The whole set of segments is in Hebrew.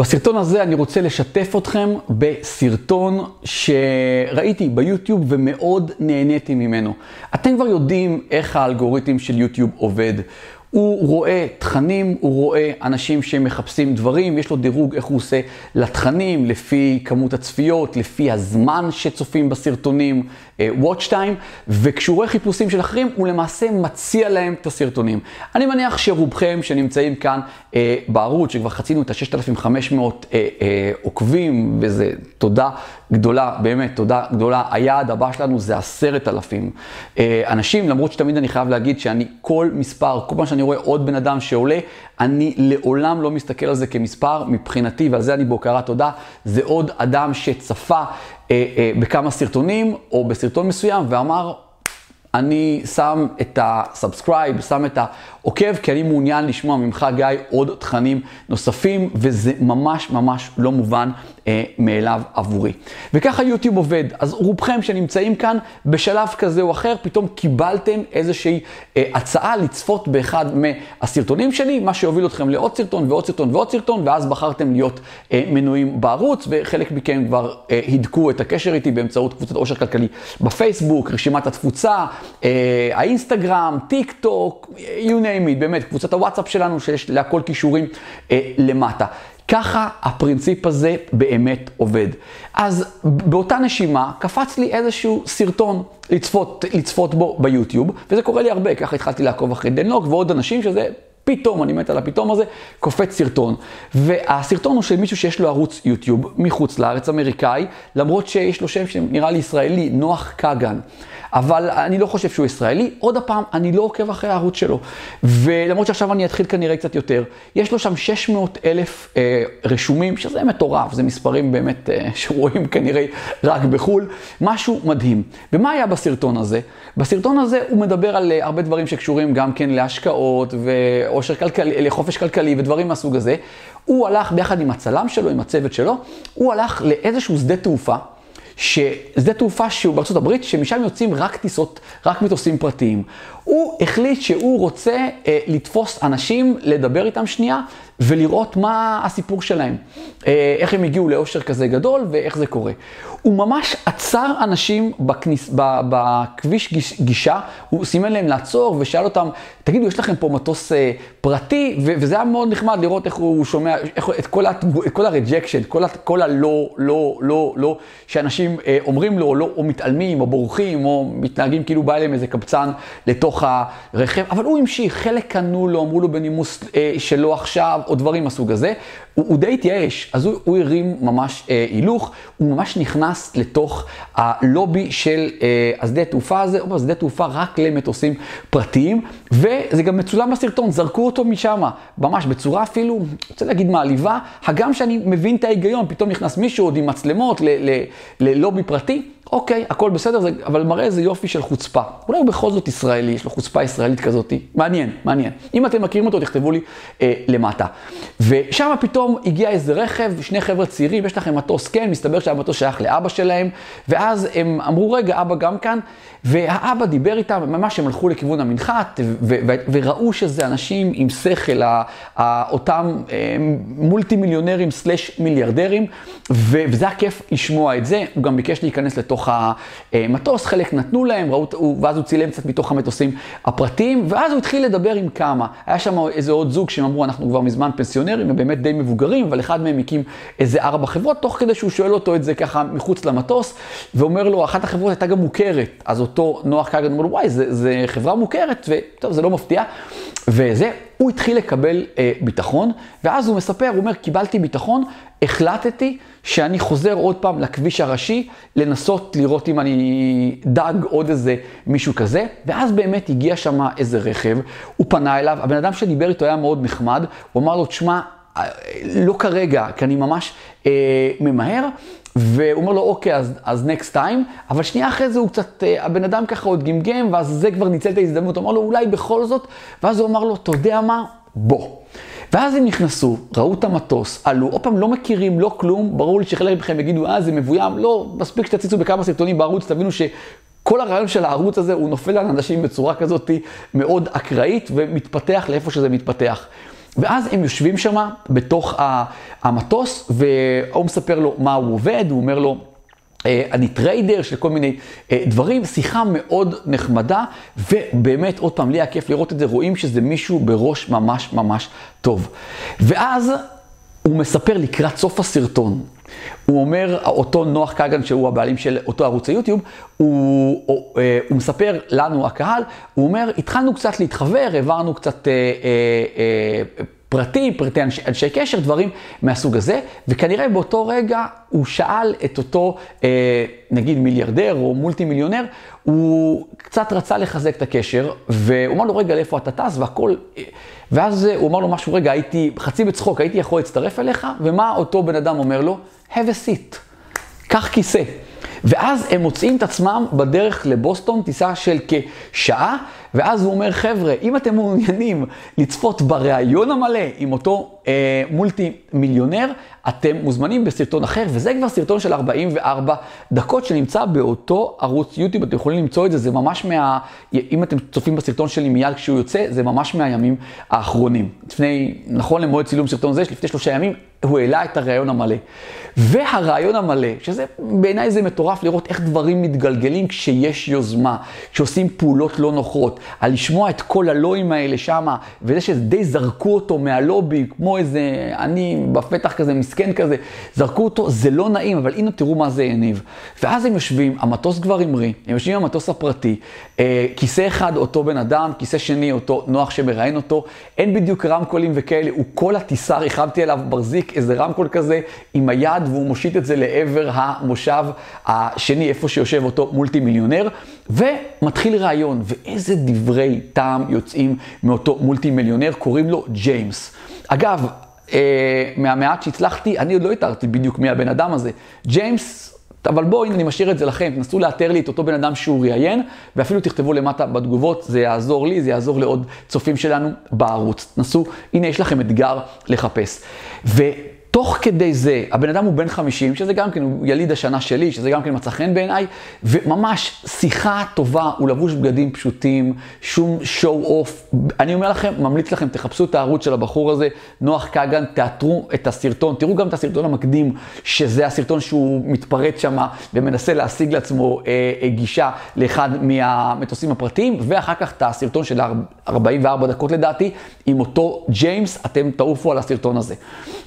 בסרטון הזה אני רוצה לשתף אתכם בסרטון שראיתי ביוטיוב ומאוד נהניתי ממנו. אתם כבר יודעים איך האלגוריתם של יוטיוב עובד. הוא רואה תכנים, הוא רואה אנשים שמחפשים דברים, יש לו דירוג איך הוא עושה לתכנים, לפי כמות הצפיות, לפי הזמן שצופים בסרטונים, watch time, וכשהוא רואה חיפושים של אחרים, הוא למעשה מציע להם את הסרטונים. אני מניח שרובכם שנמצאים כאן בערוץ, שכבר חצינו את ה-6,500 עוקבים, וזה תודה גדולה, באמת תודה גדולה. היעד הבא שלנו זה 10,000 אנשים, למרות שתמיד אני חייב להגיד שאני כל פעם שאני רואה עוד בן אדם שעולה, אני לעולם לא מסתכל על זה כמספר מבחינתי, ועל זה אני בהוקרת תודה. זה עוד אדם שצפה בכמה סרטונים או בסרטון מסוים ואמר, אני שם את הסאבסקרייב, שם את העוקב, כי אני מעוניין לשמוע ממך גיא עוד תכנים נוספים, וזה ממש ממש לא מובן מאליו עבורי. וככה יוטיוב עובד. אז רובכם שנמצאים כאן בשלב כזה או אחר, פתאום קיבלתם איזושהי הצעה לצפות באחד מהסרטונים שלי, מה שיוביל אתכם לעוד סרטון ועוד סרטון ועוד סרטון, ואז בחרתם להיות מנויים בערוץ, וחלק מכם כבר הדקו את הקשר איתי באמצעות קבוצת עושר כלכלי בפייסבוק, רשימת התפוצה, האינסטגרם, טיק טוק, you name it, באמת, קבוצת הוואטסאפ שלנו שיש לה כל קישורים למטה. ככה הפרינציפ הזה באמת עובד. אז באותה נשימה קפץ לי איזשהו סרטון לצפות בו ביוטיוב, וזה קורה לי הרבה, ככה התחלתי לעקוב אחרי דנלוק ועוד אנשים שזה פתאום, אני מת על הפתאום הזה, קופץ סרטון. והסרטון הוא של מישהו שיש לו ערוץ יוטיוב מחוץ לארץ, אמריקאי, למרות שיש לו שם שנראה לי ישראלי, נוח קאגן. אבל אני לא חושב שהוא ישראלי, עוד הפעם אני לא עוקב אחרי הערוץ שלו. ולמרות שעכשיו אני אתחיל כנראה קצת יותר, יש לו שם 600,000 רשומים, שזה מטורף, זה מספרים באמת שרואים כנראה רק בחול, משהו מדהים. ומה היה בסרטון הזה? בסרטון הזה הוא מדבר על הרבה דברים שקשורים גם כן להשקעות ועושר כלכלי, לחופש כלכלי ודברים מהסוג הזה. הוא הלך ביחד עם הצלם שלו, עם הצוות שלו, הוא הלך לאיזשהו שדה תעופה, ששדה תעופה שהוא בארצות הברית, שמשם יוצאים רק טיסות, רק מטוסים פרטיים. הוא החליט שהוא רוצה לתפוס אנשים, לדבר איתם שנייה, ולראות מה הסיפור שלהם. איך הם הגיעו לאושר כזה גדול, ואיך זה קורה. הוא ממש עצר אנשים בכביש גישה, הוא סימן להם לעצור, ושאל אותם, תגידו, יש לכם פה מטוס פרטי? וזה היה מאוד נחמד לראות איך הוא שומע, את כל הרג'קשן, כל הלא, לא, לא, לא, שאנשים אומרים לו, או מתעלמים, או בורחים, או מתנהגים כאילו בא אליהם איזה קבצן לתוך הרכב. אבל הוא המשיך, חלק קנו לו, אמרו לו בנימוס שלא עכשיו, או דברים מהסוג הזה. הוא די התייאש, אז הוא הרים ממש הילוך, הוא ממש נכנס לתוך הלובי של השדה תעופה הזה, או שדה תעופה רק למטוסים פרטיים, וזה גם מצולם בסרטון, זרקו אותו משם, ממש בצורה אפילו, רוצה להגיד מעליבה, הגם שאני מבין את ההיגיון, פתאום נכנס מישהו עוד עם מצלמות ללובי פרטי, אוקיי, הכל בסדר, אבל מראה איזה יופי של חוצפה. אולי הוא בכל זאת ישראלי, יש לו חוצפה ישראלית כזאת. מעניין, מעניין. אם אתם מכירים אותו, תכתבו לי למטה. ושם פתאום הגיע איזה רכב, שני חבר'ה צעירים, יש לכם מטוס, כן, מסתבר שהמטוס שייך לאבא שלהם, ואז הם אמרו, רגע, אבא גם כאן, והאבא דיבר איתם, ממש הם הלכו לכיוון המנחת, וראו שזה אנשים עם שכל, אותם מולטי מיליונרים סלש מיליארדרים, וזה הכיף לשמוע את זה. הוא גם ביקש להיכנס לתוך המטוס, חלק נתנו להם, ואז הוא צילם קצת מתוך המטוסים הפרטיים, ואז הוא התחיל לדבר עם כמה. היה שם איזה עוד זוג שאמרו, אנחנו כבר מזמן פנסיונרים, הם באמת די מבוגרים, אבל אחד מהם הקים איזה 4 חברות, תוך כדי שהוא שואל אותו את זה ככה מחוץ למטוס, ואומר לו, אחת החברות הייתה גם מוכרת. אז אותו נוח קאגן אומר לו, וואי, זה חברה מוכרת, וטוב, זה לא מפתיע. וזה, הוא התחיל לקבל ביטחון, ואז הוא מספר, הוא אומר, קיבלתי ביטחון, החלטתי שאני חוזר עוד פעם לכביש הראשי, לנסות לראות אם אני דג עוד איזה מישהו כזה, ואז באמת הגיע שם איזה רכב, הוא פנה אליו, הבן אדם שדיבר איתו היה מאוד נחמד, הוא אמר לו, תשמע, לא כרגע, כי אני ממש ממהר, והוא אומר לו, אוקיי, אז next time, אבל שנייה אחרי זה הוא קצת, הבן אדם ככה עוד גמגם, ואז זה כבר ניצל את ההזדמנות, הוא אמר לו, אולי בכל זאת, ואז הוא אמר לו, אתה יודע מה? בוא. ואז הם נכנסו, ראו את המטוס, עלו, עוד פעם לא מכירים, לא כלום, ברור לי שחלק מכם יגידו, זה מבוים, לא, מספיק שתציצו בכמה סרטונים בערוץ, תבינו ש... כל הרעיון של הערוץ הזה הוא נופל על אנשים בצורה כזאת מאוד אקראית ומתפתח לאיפה שזה מתפתח. ואז הם יושבים שם בתוך המטוס, והוא מספר לו מה הוא עובד, הוא אומר לו, אני טריידר של כל מיני דברים, שיחה מאוד נחמדה, ובאמת עוד פעם, לי היה כיף לראות את זה, רואים שזה מישהו בראש ממש ממש טוב. ואז הוא מספר לקראת סוף הסרטון, הוא אומר, אותו נוח קגן שהוא הבעלים של אותו ערוץ היוטיוב, הוא מספר לנו הקהל, הוא אומר, התחלנו קצת להתחבר, העברנו קצת פרטי אנשי קשר, דברים מהסוג הזה, וכנראה באותו רגע הוא שאל את אותו, נגיד מיליארדר או מולטי מיליונר, הוא קצת רצה לחזק את הקשר, והוא אמר לו, רגע, לאיפה אתה טס והכל, ואז הוא אמר לו משהו, רגע, הייתי חצי בצחוק, הייתי יכול להצטרף אליך, ומה אותו בן אדם אומר לו? Have a seat, קח כיסא. ואז הם מוצאים את עצמם בדרך לבוסטון, טיסה של כשעה, ואז הוא אומר, חבר'ה, אם אתם מעוניינים לצפות בראיון המלא עם אותו מולטי מיליונר, אתם מוזמנים בסרטון אחר, וזה כבר סרטון של 44 דקות שנמצא באותו ערוץ יוטיוב, אתם יכולים למצוא את זה, זה ממש אם אתם צופים בסרטון שלי מיד כשהוא יוצא, זה ממש מהימים האחרונים. נכון למועד צילום סרטון זה, לפני 3 ימים, הוא העלה את הראיון המלא. והראיון המלא, שזה בעיניי זה מטורף לראות איך דברים מתגלגלים כשיש יוזמה, כשעושים פעולות לא נוחות, על לשמוע את כל הלואים האלה שמה, וזה שדי זרקו אותו מהלובי, כמו איזה, אני בפתח כזה, מסכן כזה, זרקו אותו, זה לא נעים, אבל הנה תראו מה זה הניב. ואז הם יושבים, המטוס כבר אמרי, הם יושבים עם המטוס הפרטי, כיסא אחד אותו בן אדם, כיסא שני אותו נוח שמראיין אותו, אין בדיוק רמקולים וכאלה, וכל הטיסה ריחמתי אליו ברזיק איזה רמקול כזה עם היד, והוא מושיט את זה לעבר המושב השני, איפה שיושב אותו מולטי מיליונר, ומתחיל רעיון, ואיזה דברי טעם יוצאים מאותו מולטי מיליונר, קוראים לו ג'יימס. אגב, מהמעט שהצלחתי, אני עוד לא התארתי בדיוק מהבן אדם הזה. ג'יימס, אבל בואו, הנה אני משאיר את זה לכם, תנסו לאתר לי את אותו בן אדם שהוא ראיין, ואפילו תכתבו למטה בתגובות, זה יעזור לי, זה יעזור לעוד צופים שלנו בערוץ. תנסו, הנה יש לכם אתגר לחפש. ותוך כדי זה, הבן אדם הוא בן 50, שזה גם כן, הוא יליד השנה שלי, שזה גם כן מצא חן בעיניי, וממש שיחה טובה, הוא לבוש בגדים פשוטים, שום show off. אני אומר לכם, ממליץ לכם, תחפשו את הערוץ של הבחור הזה, נוח קגן, תאתרו את הסרטון, תראו גם את הסרטון המקדים, שזה הסרטון שהוא מתפרט שם ומנסה להשיג לעצמו גישה לאחד מהמטוסים הפרטיים, ואחר כך את הסרטון של 44 דקות לדעתי, עם אותו ג'יימס, אתם תעופו על הסרטון הזה.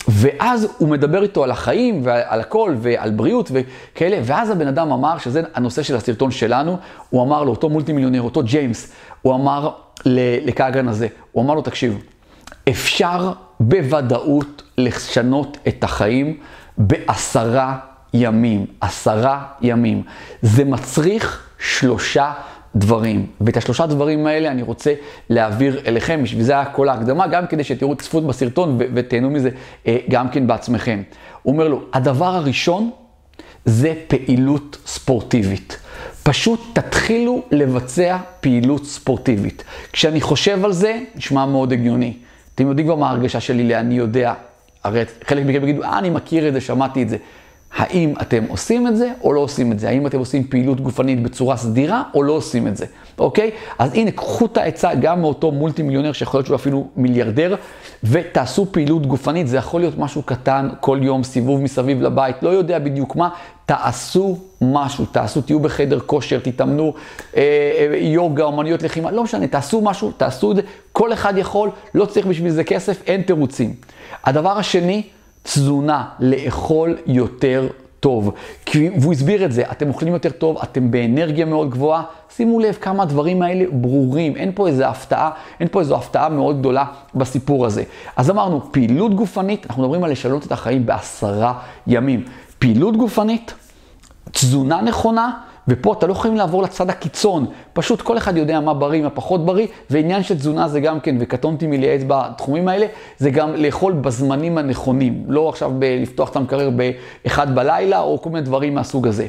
ואז הוא מדבר איתו על החיים ועל הכל ועל בריאות וכאלה, ואז הבן אדם אמר, שזה הנושא של הסרטון שלנו, הוא אמר לו, אותו מולטי מיליונר, אותו ג'יימס, הוא אמר לקאגן הזה, הוא אמר לו, תקשיב, אפשר בוודאות לשנות את החיים ב10 ימים, 10 ימים. זה מצריך 3 דברים, ואת ה3 דברים האלה אני רוצה להעביר אליכם, בשביל זה כל ההקדמה, גם כדי שתראו צפות בסרטון ותהנו מזה גם כן בעצמכם. הוא אומר לו, הדבר הראשון זה פעילות ספורטיבית. פשוט תתחילו לבצע פעילות ספורטיבית. כשאני חושב על זה, נשמע מאוד הגיוני. אתם יודעים כבר מה ההרגשה שלי לאני יודע, הרי חלק מכם יגידו, אני מכיר את זה, שמעתי את זה. האם אתם עושים את זה או לא עושים את זה? האם אתם עושים פעילות גופנית בצורה סדירה או לא עושים את זה? אוקיי? אז הנה, קחו את העצה גם מאותו מולטי מיליונר שיכול להיות שהוא אפילו מיליארדר, ותעשו פעילות גופנית. זה יכול להיות משהו קטן, כל יום סיבוב מסביב לבית, לא יודע בדיוק מה, תעשו משהו, תהיו בחדר כושר, תתאמנו, יוגה, אומנויות לחימה, לא משנה, תעשו משהו, תעשו את זה, כל אחד יכול, לא צריך בשביל זה כסף, אין תירוצים. הדבר השני, תזונה, לאכול יותר טוב. והוא הסביר את זה, אתם אוכלים יותר טוב, אתם באנרגיה מאוד גבוהה, שימו לב כמה הדברים האלה ברורים, אין פה איזו הפתעה, אין פה איזו הפתעה מאוד גדולה בסיפור הזה. אז אמרנו, פעילות גופנית, אנחנו מדברים על לשנות את החיים ב10 ימים. פעילות גופנית, תזונה נכונה, ופה אתה לא יכולים לעבור לצד הקיצון, פשוט כל אחד יודע מה בריא, מה פחות בריא, ועניין של תזונה זה גם כן, וקטונתי מלייעץ בתחומים האלה, זה גם לאכול בזמנים הנכונים, לא עכשיו לפתוח את המקרר ב-1 בלילה, או כל מיני דברים מהסוג הזה.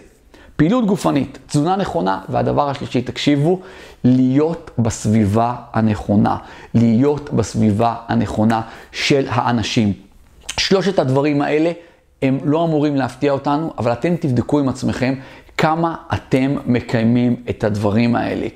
פעילות גופנית, תזונה נכונה, והדבר השלישי, תקשיבו, להיות בסביבה הנכונה, להיות בסביבה הנכונה של האנשים. 3 הדברים האלה, הם לא אמורים להפתיע אותנו, אבל אתם תבדקו עם עצמכם, כמה אתם מקיימים את הדברים האלה,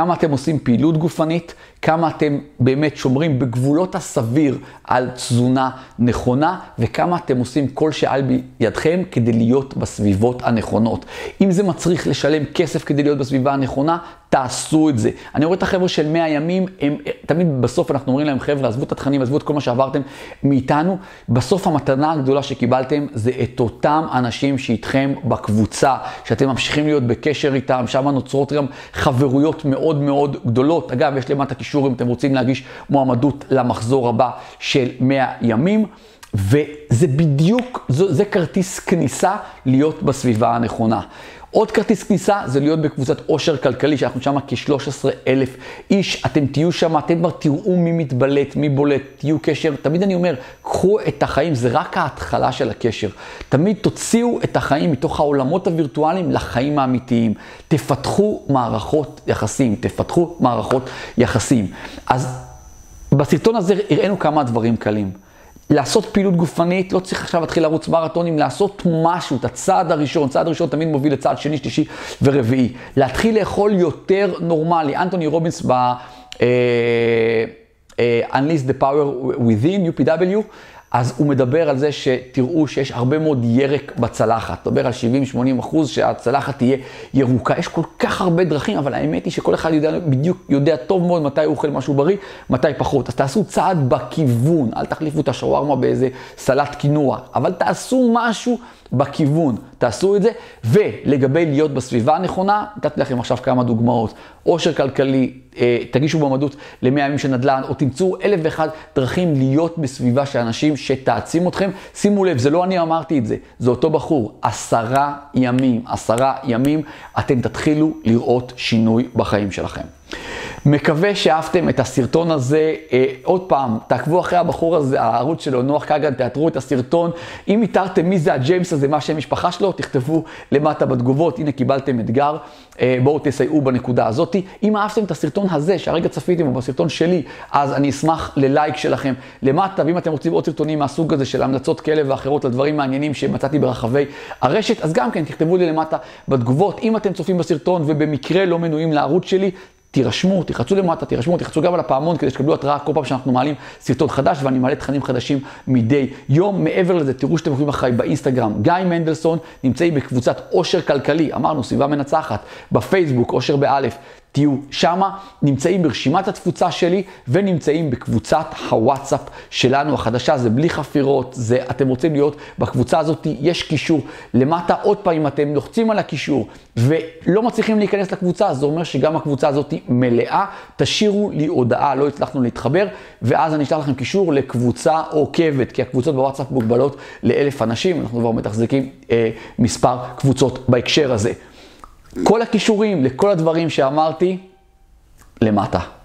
כמה אתם עושים פעילות גופנית, כמה אתם באמת שומרים בגבולות הסביר על תזונה נכונה, וכמה אתם עושים כל שעל בידכם כדי להיות בסביבות הנכונות. אם זה מצריך לשלם כסף כדי להיות בסביבה הנכונה, תעשו את זה. אני רואה את החבר'ה של 100 ימים, הם, תמיד בסוף אנחנו אומרים להם, חבר'ה, עזבו את התכנים, עזבו את כל מה שעברתם מאיתנו. בסוף המתנה הגדולה שקיבלתם זה את אותם אנשים שאיתכם בקבוצה, שאתם ממשיכים להיות בקשר איתם, שם נוצרות גם חברויות מאוד מאוד גדולות. אגב, יש למטה קישור אם אתם רוצים להגיש מועמדות למחזור הבא של 100 ימים. וזה בדיוק, זה כרטיס כניסה להיות בסביבה הנכונה. עוד כרטיס כניסה זה להיות בקבוצת עושר כלכלי, שאנחנו שם כ-13,000 איש, אתם תהיו שם, אתם כבר תראו מי מתבלט, מי בולט, תהיו קשר. תמיד אני אומר, קחו את החיים, זה רק ההתחלה של הקשר. תמיד תוציאו את החיים מתוך העולמות הווירטואליים לחיים האמיתיים. תפתחו מערכות יחסים, תפתחו מערכות יחסים. אז בסרטון הזה הראינו כמה דברים קלים. לעשות פעילות גופנית, לא צריך עכשיו להתחיל לרוץ מרתונים, לעשות משהו, את הצעד הראשון, צעד ראשון תמיד מוביל לצעד שני, שלישי ורביעי. להתחיל לאכול יותר נורמלי. אנתוני רובינס Unleash the Power Within, UPW, אז הוא מדבר על זה שתראו שיש הרבה מאוד ירק בצלחת. מדבר על 70-80% שהצלחת תהיה ירוקה. יש כל כך הרבה דרכים, אבל האמת היא שכל אחד יודע, בדיוק יודע טוב מאוד מתי הוא אוכל משהו בריא, מתי פחות. אז תעשו צעד בכיוון. אל תחליפו את השווארמה באיזה סלט קינוע, אבל תעשו משהו בכיוון. תעשו את זה. ולגבי להיות בסביבה הנכונה, נתתי לכם עכשיו כמה דוגמאות. עושר כלכלי, תגישו במעמדות ל100 ימים של נדל"ן, או תמצאו 1,001 דרכים להיות בסביבה של אנשים שתעצים אתכם. שימו לב, זה לא אני אמרתי את זה, זה אותו בחור. 10 ימים, אתם תתחילו לראות שינוי בחיים שלכם. מקווה שאהבתם את הסרטון הזה. עוד פעם, תעקבו אחרי הבחור הזה, הערוץ שלו, נוח קגן, תאתרו את הסרטון. אם איתרתם מי זה הג'יימס הזה, מה שם משפחה שלו, תכתבו למטה בתגובות. הנה קיבלתם אתגר, בואו תסייעו בנקודה הזאת. אם אהבתם את הסרטון הזה, שהרגע צפיתם, או בסרטון שלי, אז אני אשמח ללייק שלכם למטה. ואם אתם רוצים עוד סרטונים מהסוג הזה של המלצות כאלה ואחרות לדברים מעניינים שמצאתי ברחבי הרשת, אז גם כן תכתבו לי למטה בתגובות. אם אתם צופים בסרטון ובמקרה לא מנויים לערוץ שלי, תירשמו, תחצו למטה, תירשמו, תחצו גם על הפעמון כדי שתקבלו התראה כל פעם שאנחנו מעלים סרטון חדש, ואני מעלה תכנים חדשים מדי יום. מעבר לזה, תראו שאתם עוקבים אחרי באינסטגרם, גיא מנדלסון, נמצאי בקבוצת עושר כלכלי, אמרנו, סביבה מנצחת, בפייסבוק, עושר באלף, תהיו שמה, נמצאים ברשימת התפוצה שלי, ונמצאים בקבוצת הוואטסאפ שלנו החדשה, זה בלי חפירות, זה, אתם רוצים להיות בקבוצה הזאת, יש קישור למטה. עוד פעם, אם אתם לוחצים על הקישור ולא מצליחים להיכנס לקבוצה, זה אומר שגם הקבוצה הזאת מלאה. תשאירו לי הודעה, לא הצלחנו להתחבר, ואז אני אשלח לכם קישור לקבוצה עוקבת, כי הקבוצות בוואטסאפ מוגבלות ל1,000 אנשים, אנחנו כבר מתחזקים מספר קבוצות בהקשר הזה. כל הקישורים לכל הדברים שאמרתי למטה.